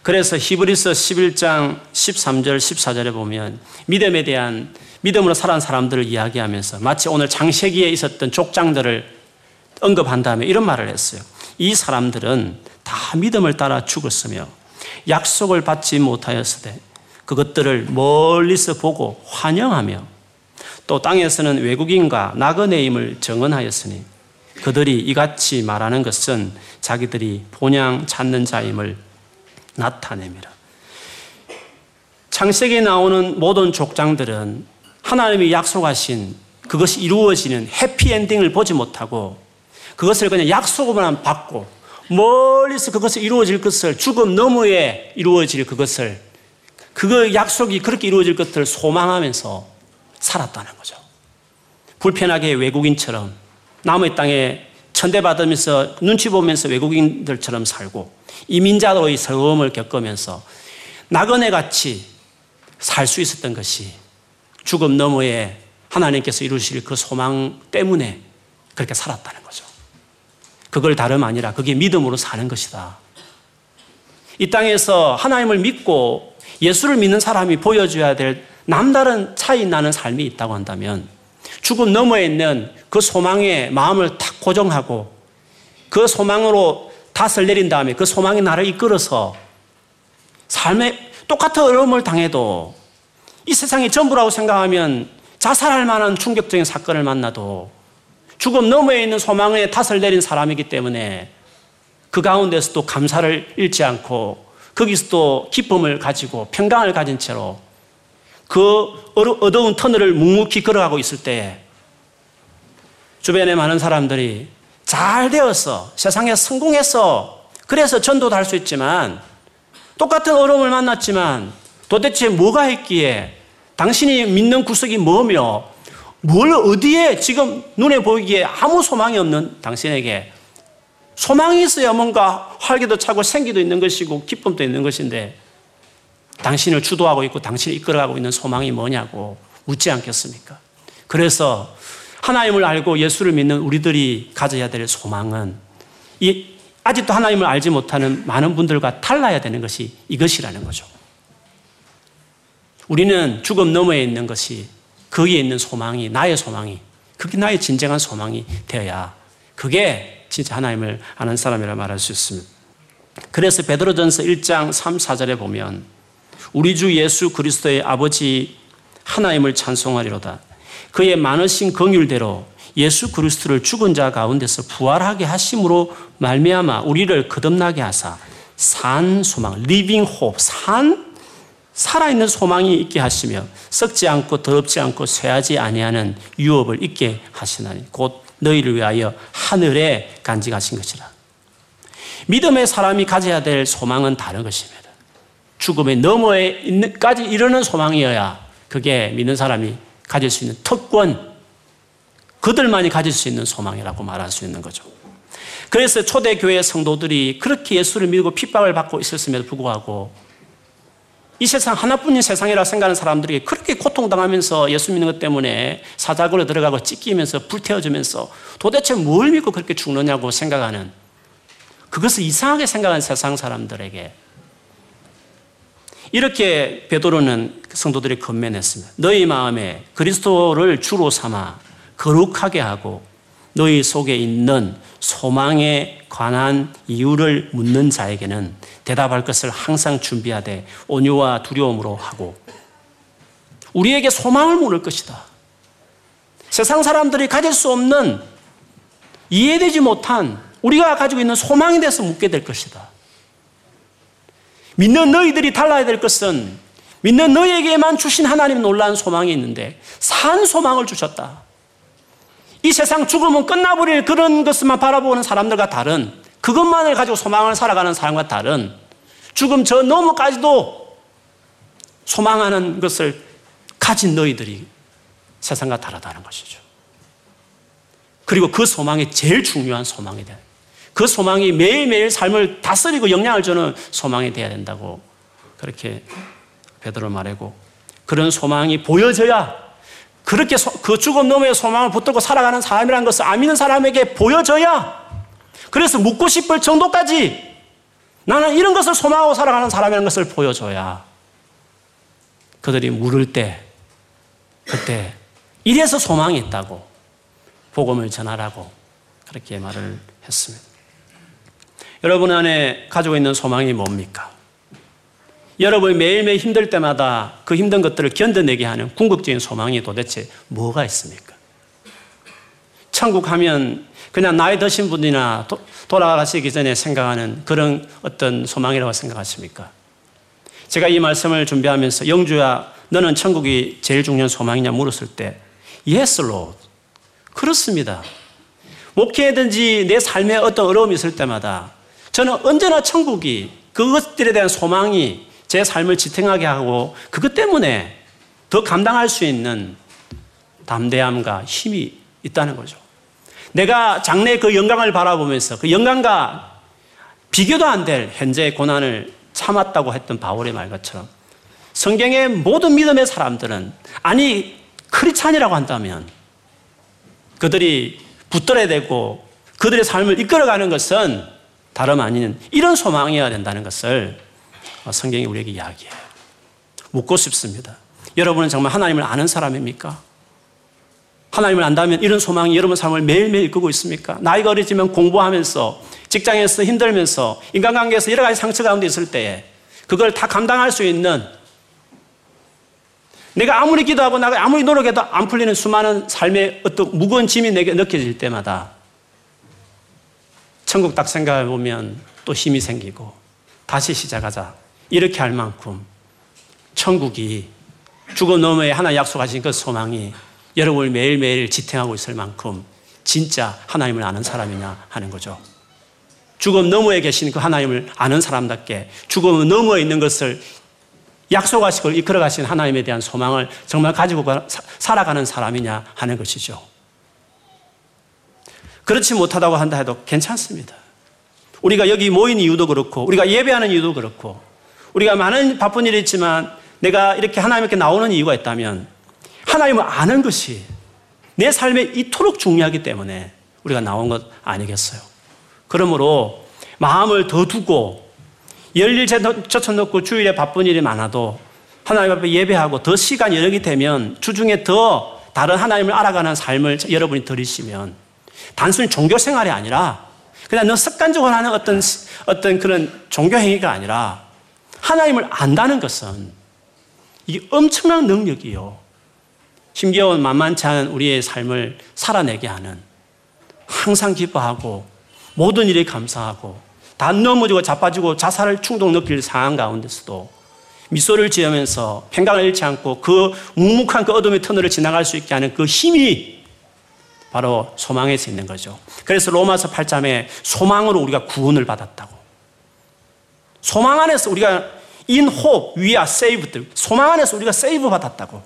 그래서 히브리서 십일 장 십삼 절 십사 절에 보면 믿음에 대한 믿음으로 살아난 사람들을 이야기하면서 마치 오늘 창세기에 있었던 족장들을 언급한 다음에 이런 말을 했어요. 이 사람들은 다 믿음을 따라 죽었으며 약속을 받지 못하였으되 그것들을 멀리서 보고 환영하며 또 땅에서는 외국인과 나그네임을 정언하였으니 그들이 이같이 말하는 것은 자기들이 본향 찾는 자임을 나타냅니다. 창세기에 나오는 모든 족장들은 하나님이 약속하신 그것이 이루어지는 해피엔딩을 보지 못하고 그것을 그냥 약속으로만 받고 멀리서 그것을 이루어질 것을 죽음 너머에 이루어질 그것을 그 약속이 그렇게 이루어질 것을 소망하면서 살았다는 거죠. 불편하게 외국인처럼 남의 땅에 천대받으면서 눈치 보면서 외국인들처럼 살고 이민자로의 서움을 겪으면서 나그네같이 살 수 있었던 것이 죽음 너머에 하나님께서 이루실 그 소망 때문에 그렇게 살았다는 거죠. 그걸 다름 아니라 그게 믿음으로 사는 것이다. 이 땅에서 하나님을 믿고 예수를 믿는 사람이 보여줘야 될 남다른 차이 나는 삶이 있다고 한다면 죽음 너머에 있는 그 소망에 마음을 탁 고정하고 그 소망으로 닷을 내린 다음에 그 소망이 나를 이끌어서 삶에 똑같은 어려움을 당해도 이 세상이 전부라고 생각하면 자살할 만한 충격적인 사건을 만나도 죽음 너머에 있는 소망에 닷을 내린 사람이기 때문에 그 가운데서도 감사를 잃지 않고 거기서도 기쁨을 가지고 평강을 가진 채로 그 어두운 터널을 묵묵히 걸어가고 있을 때 주변에 많은 사람들이 잘 되어서 세상에 성공해서 그래서 전도도 할 수 있지만 똑같은 어려움을 만났지만 도대체 뭐가 있기에 당신이 믿는 구석이 뭐며 뭘 어디에 지금 눈에 보이기에 아무 소망이 없는 당신에게 소망이 있어야 뭔가 활기도 차고 생기도 있는 것이고 기쁨도 있는 것인데 당신을 주도하고 있고 당신을 이끌어가고 있는 소망이 뭐냐고 묻지 않겠습니까? 그래서 하나님을 알고 예수를 믿는 우리들이 가져야 될 소망은 이 아직도 하나님을 알지 못하는 많은 분들과 달라야 되는 것이 이것이라는 거죠. 우리는 죽음 너머에 있는 것이 거기에 있는 소망이 나의 소망이 그게 나의 진정한 소망이 되어야 그게 진짜 하나님을 아는 사람이라 말할 수 있습니다. 그래서 베드로전서 일 장 삼, 사 절에 보면 우리 주 예수 그리스도의 아버지 하나님을 찬송하리로다. 그의 많으신 긍휼대로 예수 그리스도를 죽은 자 가운데서 부활하게 하심으로 말미암아 우리를 거듭나게 하사 산 소망, living hope, 산 살아있는 소망이 있게 하시며 썩지 않고 더럽지 않고 쇠하지 아니하는 유업을 있게 하시나니 곧 너희를 위하여 하늘에 간직하신 것이라. 믿음의 사람이 가져야 될 소망은 다른 것입니다. 죽음의 너머에까지 이르는 소망이어야 그게 믿는 사람이 가질 수 있는 특권, 그들만이 가질 수 있는 소망이라고 말할 수 있는 거죠. 그래서 초대교회 성도들이 그렇게 예수를 믿고 핍박을 받고 있었음에도 불구하고 이 세상 하나뿐인 세상이라 생각하는 사람들에게 그렇게 고통당하면서 예수 믿는 것 때문에 사자굴에 들어가고 찢기면서 불태워지면서 도대체 뭘 믿고 그렇게 죽느냐고 생각하는 그것을 이상하게 생각하는 세상 사람들에게 이렇게 베드로는 성도들이 권면했습니다. 너희 마음에 그리스도를 주로 삼아 거룩하게 하고 너희 속에 있는 소망에 관한 이유를 묻는 자에게는 대답할 것을 항상 준비하되 온유와 두려움으로 하고 우리에게 소망을 물을 것이다. 세상 사람들이 가질 수 없는 이해되지 못한 우리가 가지고 있는 소망에 대해서 묻게 될 것이다. 믿는 너희들이 달라야 될 것은 믿는 너희에게만 주신 하나님의 놀라운 소망이 있는데 산 소망을 주셨다. 이 세상 죽음은 끝나버릴 그런 것만 바라보는 사람들과 다른 그것만을 가지고 소망을 살아가는 사람과 다른 죽음 저 너머까지도 소망하는 것을 가진 너희들이 세상과 다르다는 것이죠. 그리고 그 소망이 제일 중요한 소망이 돼요. 그 소망이 매일매일 삶을 다스리고 영향을 주는 소망이 돼야 된다고 그렇게 베드로 말하고 그런 소망이 보여져야 그렇게 소, 그 죽은 놈의 소망을 붙들고 살아가는 사람이라는 것을 안 믿는 사람에게 보여져야, 그래서 묻고 싶을 정도까지 나는 이런 것을 소망하고 살아가는 사람이라는 것을 보여줘야 그들이 물을 때, 그때 이래서 소망이 있다고 복음을 전하라고 그렇게 말을 했습니다. 여러분 안에 가지고 있는 소망이 뭡니까? 여러분이 매일매일 힘들 때마다 그 힘든 것들을 견뎌내게 하는 궁극적인 소망이 도대체 뭐가 있습니까? 천국 하면 그냥 나이 드신 분이나 도, 돌아가시기 전에 생각하는 그런 어떤 소망이라고 생각하십니까? 제가 이 말씀을 준비하면서 영주야, 너는 천국이 제일 중요한 소망이냐 물었을 때 Yes, Lord. 그렇습니다. 목회든지 내 삶에 어떤 어려움이 있을 때마다 저는 언제나 천국이, 그것들에 대한 소망이 제 삶을 지탱하게 하고 그것 때문에 더 감당할 수 있는 담대함과 힘이 있다는 거죠. 내가 장래의 그 영광을 바라보면서 그 영광과 비교도 안 될 현재의 고난을 참았다고 했던 바울의 말 것처럼 성경의 모든 믿음의 사람들은, 아니 크리스찬이라고 한다면 그들이 붙들어야 되고 그들의 삶을 이끌어가는 것은 다름 아닌 이런 소망이어야 된다는 것을 성경이 우리에게 이야기해요. 묻고 싶습니다. 여러분은 정말 하나님을 아는 사람입니까? 하나님을 안다면 이런 소망이 여러분 삶을 매일매일 이끌고 있습니까? 나이가 어리지만 공부하면서, 직장에서 힘들면서, 인간관계에서 여러 가지 상처 가운데 있을 때에 그걸 다 감당할 수 있는, 내가 아무리 기도하고 나가 아무리 노력해도 안 풀리는 수많은 삶의 어떤 무거운 짐이 내게 느껴질 때마다 천국 딱 생각해 보면 또 힘이 생기고 다시 시작하자 이렇게 할 만큼 천국이, 죽은 너머에 하나 약속하신 그 소망이 여러분을 매일매일 지탱하고 있을 만큼 진짜 하나님을 아는 사람이냐 하는 거죠. 죽음 너머에 계신 그 하나님을 아는 사람답게 죽음 너머에 있는 것을 약속하시고 이끌어 가신 하나님에 대한 소망을 정말 가지고 가, 사, 살아가는 사람이냐 하는 것이죠. 그렇지 못하다고 한다 해도 괜찮습니다. 우리가 여기 모인 이유도 그렇고, 우리가 예배하는 이유도 그렇고, 우리가 많은 바쁜 일이 있지만 내가 이렇게 하나님께 나오는 이유가 있다면 하나님을 아는 것이 내 삶에 이토록 중요하기 때문에 우리가 나온 것 아니겠어요? 그러므로 마음을 더 두고 열일 제쳐놓고 주일에 바쁜 일이 많아도 하나님 앞에 예배하고 더 시간 여력이 되면 주중에 더 다른 하나님을 알아가는 삶을 여러분이 들이시면 단순히 종교 생활이 아니라 그냥 너 습관적으로 하는 어떤, 어떤 그런 종교 행위가 아니라 하나님을 안다는 것은 이게 엄청난 능력이요. 심지어 만만치 않은 우리의 삶을 살아내게 하는, 항상 기뻐하고 모든 일에 감사하고 다 넘어지고 자빠지고 자살을 충동 느낄 상황 가운데서도 미소를 지으면서 평강을 잃지 않고 그 묵묵한 그 어둠의 터널을 지나갈 수 있게 하는 그 힘이 바로 소망에서 있는 거죠. 그래서 로마서 팔 장에 소망으로 우리가 구원을 받았다고. 소망 안에서 우리가 in hope we are saved. 소망 안에서 우리가 세이브 받았다고.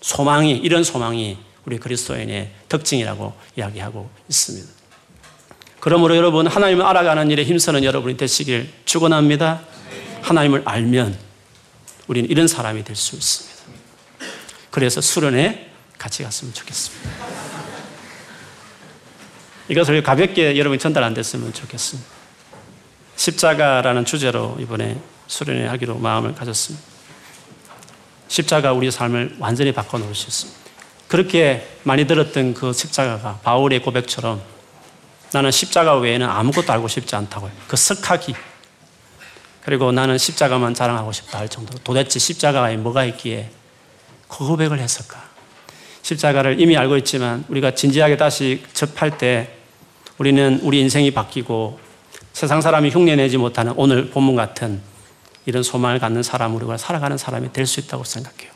소망이, 이런 소망이 우리 그리스도인의 특징이라고 이야기하고 있습니다. 그러므로 여러분, 하나님을 알아가는 일에 힘쓰는 여러분이 되시길 축원합니다. 하나님을 알면 우리는 이런 사람이 될 수 있습니다. 그래서 수련회 같이 갔으면 좋겠습니다. 이것을 가볍게 여러분이 전달 안 됐으면 좋겠습니다. 십자가라는 주제로 이번에 수련회 하기로 마음을 가졌습니다. 십자가 우리 삶을 완전히 바꿔놓을 수 있습니다. 그렇게 많이 들었던 그 십자가가 바울의 고백처럼 나는 십자가 외에는 아무것도 알고 싶지 않다고요. 그 석학이, 그리고 나는 십자가만 자랑하고 싶다 할 정도로 도대체 십자가에 뭐가 있기에 그 고백을 했을까? 십자가를 이미 알고 있지만 우리가 진지하게 다시 접할 때 우리는 우리 인생이 바뀌고 세상 사람이 흉내내지 못하는 오늘 본문 같은 이런 소망을 갖는 사람으로 우리가 살아가는 사람이 될 수 있다고 생각해요.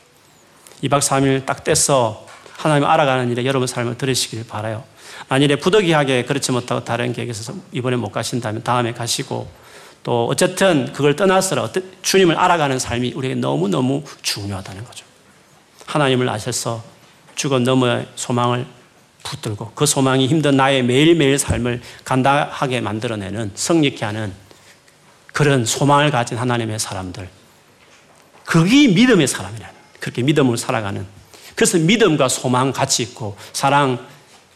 이 박 삼 일 딱 떼서 하나님을 알아가는 일에 여러분 삶을 들으시길 바라요. 만일에 부득이하게 그렇지 못하고 다른 계획에 있어서 이번에 못 가신다면 다음에 가시고, 또 어쨌든 그걸 떠나서 주님을 알아가는 삶이 우리에게 너무너무 중요하다는 거죠. 하나님을 아셔서 죽은 너머의 소망을 붙들고 그 소망이 힘든 나의 매일매일 삶을 간단하게 만들어내는, 성립케 하는 그런 소망을 가진 하나님의 사람들, 그게 믿음의 사람이라는, 그렇게 믿음으로 살아가는 그래서 믿음과 소망 같이 있고 사랑,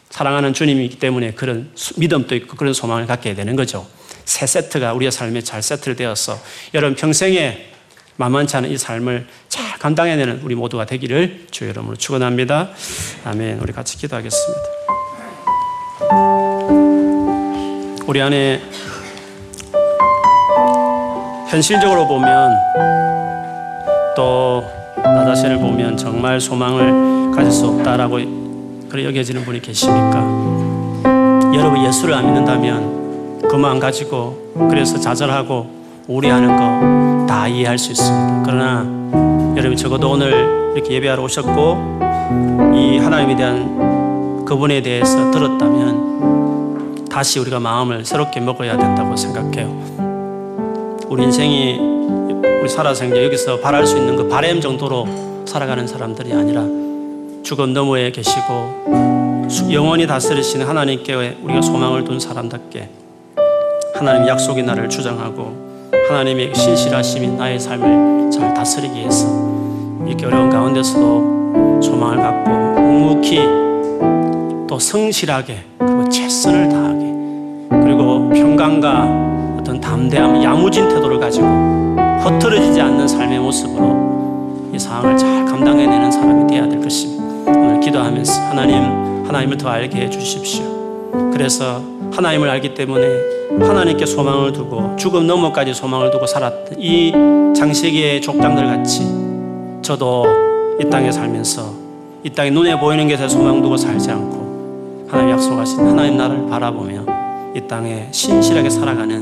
사랑하는 주님이기 때문에 그런 믿음도 있고 그런 소망을 갖게 되는 거죠. 세 세트가 우리의 삶에 잘 세트를 되어서 여러분 평생에 만만치 않은 이 삶을 잘 감당해내는 우리 모두가 되기를 주의 이름으로 축원합니다. 아멘. 우리 같이 기도하겠습니다. 우리 안에 현실적으로 보면 또 나 자신을 보면 정말 소망을 가질 수 없다라고 그렇게 여겨지는 분이 계십니까? 여러분 예수를 안 믿는다면 그만 가지고 그래서 좌절하고 우려하는 거 다 이해할 수 있습니다. 그러나 여러분 적어도 오늘 이렇게 예배하러 오셨고 이 하나님에 대한 그분에 대해서 들었다면 다시 우리가 마음을 새롭게 먹어야 된다고 생각해요. 우리 인생이 우리 살아서 여기서 바랄 수 있는 그 바램 정도로 살아가는 사람들이 아니라 죽음 너머에 계시고 영원히 다스리시는 하나님께 우리가 소망을 둔 사람답게 하나님의 약속이 나를 주장하고 하나님의 신실하심이 나의 삶을 잘 다스리기 위해서 이렇게 어려운 가운데서도 소망을 갖고 묵묵히 또 성실하게 그리고 최선을 다하게 그리고 평강과 어떤 담대함, 야무진 태도를 가지고 흐트러지지 않는 삶의 모습으로 이 상황을 잘 감당해내는 사람이 되어야 될 것입니다. 오늘 기도하면서 하나님, 하나님을 더 알게 해주십시오. 그래서 하나님을 알기 때문에 하나님께 소망을 두고 죽음 너머까지 소망을 두고 살았던 이 창세기의 족장들 같이 저도 이 땅에 살면서 이 땅에 눈에 보이는 것에 소망 두고 살지 않고 하나님 약속하신 하나님 나라를 바라보며 이 땅에 신실하게 살아가는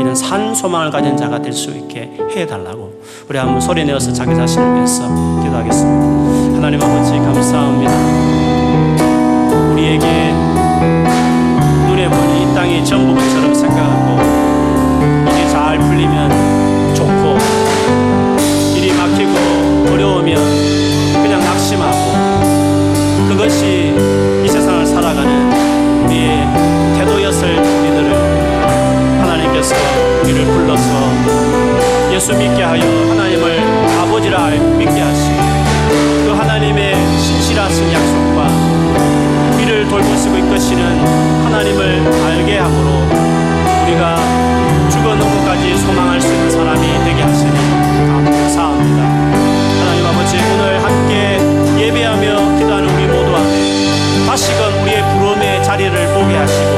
이런 산 소망을 가진 자가 될 수 있게 해달라고 우리 한번 소리 내어서 자기 자신을 위해서 기도하겠습니다. 하나님 아버지 감사합니다. 우리에게 이 땅이 전부 것처럼 생각하고 이게 잘 풀리면 좋고 길이 막히고 어려우면 그냥 낙심하고 그것이 이 세상을 살아가는 우리의 태도였을 우리들을 하나님께서 우리를 불러서 예수 믿게 하여 하나님을 아버지라 믿게 하시고 그 하나님의 신실하신 약속과 우리를 돌보시고 이끄시는 하나님을 알게 함으로 우리가 죽은 후까지 소망할 수 있는 사람이 되게 하시니 감사합니다. 하나님 아버지 오늘 함께 예배하며 기도하는 우리 모두 안에 다시금 우리의 부름의 자리를 보게 하시고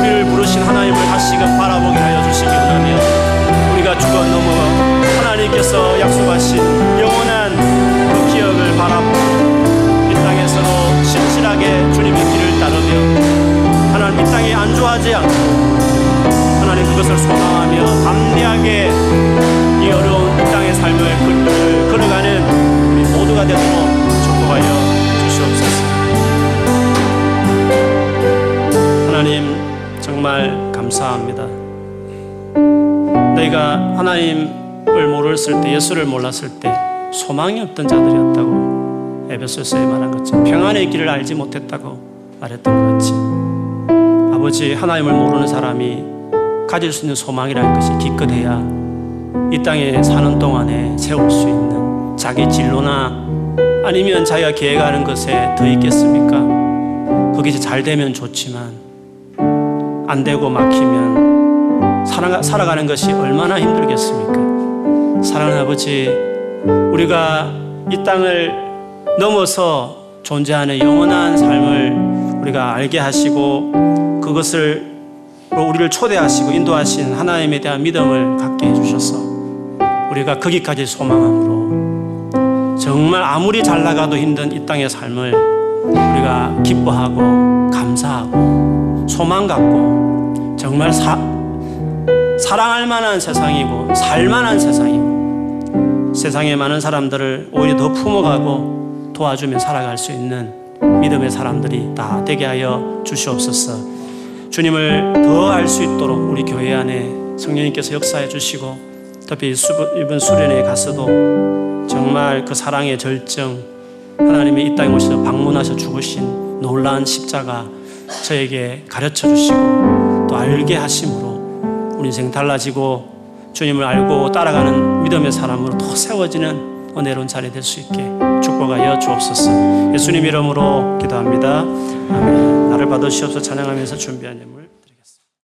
우리를 부르신 하나님을 다시금 바라보게 하여 주시기 원하며 우리가 죽은 넘어 하나님께서 약속하신 영원한 그 기억을 바라보고 이 땅에서도 신실하게 주님의 길을 따르며 하나님 이 땅에 안주하지 않고 하나님 그것을 소망하며 담대하게 이 어려운 이 땅의 삶을 걸어가는 우리 모두가 되도록 축복하여 주시옵소서. 하나님 정말 감사합니다. 너희가 하나님을 모르었을 때 예수를 몰랐을 때 소망이 없던 자들이었다고 에베소서에 말한 것처럼 평안의 길을 알지 못했다고 말했던 것 같이 아버지 하나님을 모르는 사람이 가질 수 있는 소망이라는 것이 기껏해야 이 땅에 사는 동안에 세울 수 있는 자기 진로나 아니면 자기가 계획하는 것에 더 있겠습니까? 거기서 잘 되면 좋지만 안 되고 막히면 살아가, 살아가는 것이 얼마나 힘들겠습니까? 사랑하는 아버지 우리가 이 땅을 넘어서 존재하는 영원한 삶을 우리가 알게 하시고 그것을 우리를 초대하시고 인도하신 하나님에 대한 믿음을 갖게 해주셔서 우리가 거기까지 소망함으로 정말 아무리 잘나가도 힘든 이 땅의 삶을 우리가 기뻐하고 감사하고 소망 갖고 정말 사, 사랑할 만한 세상이고 살만한 세상이고 세상에 많은 사람들을 오히려 더 품어가고 도와주며 살아갈 수 있는 믿음의 사람들이 다 되게 하여 주시옵소서. 주님을 더 알 수 있도록 우리 교회 안에 성령님께서 역사해 주시고 특히 이번 수련회에 가서도 정말 그 사랑의 절정 하나님이 이 땅에 오셔서 방문하셔 죽으신 놀라운 십자가 저에게 가르쳐 주시고 또 알게 하심으로 우리 인생 달라지고 주님을 알고 따라가는 믿음의 사람으로 더 세워지는 은혜로운 자리 될 수 있게 축복하여 주옵소서. 예수님 이름으로 기도합니다. 아멘. 나를 받으시옵소서 찬양하면서 준비한 예물.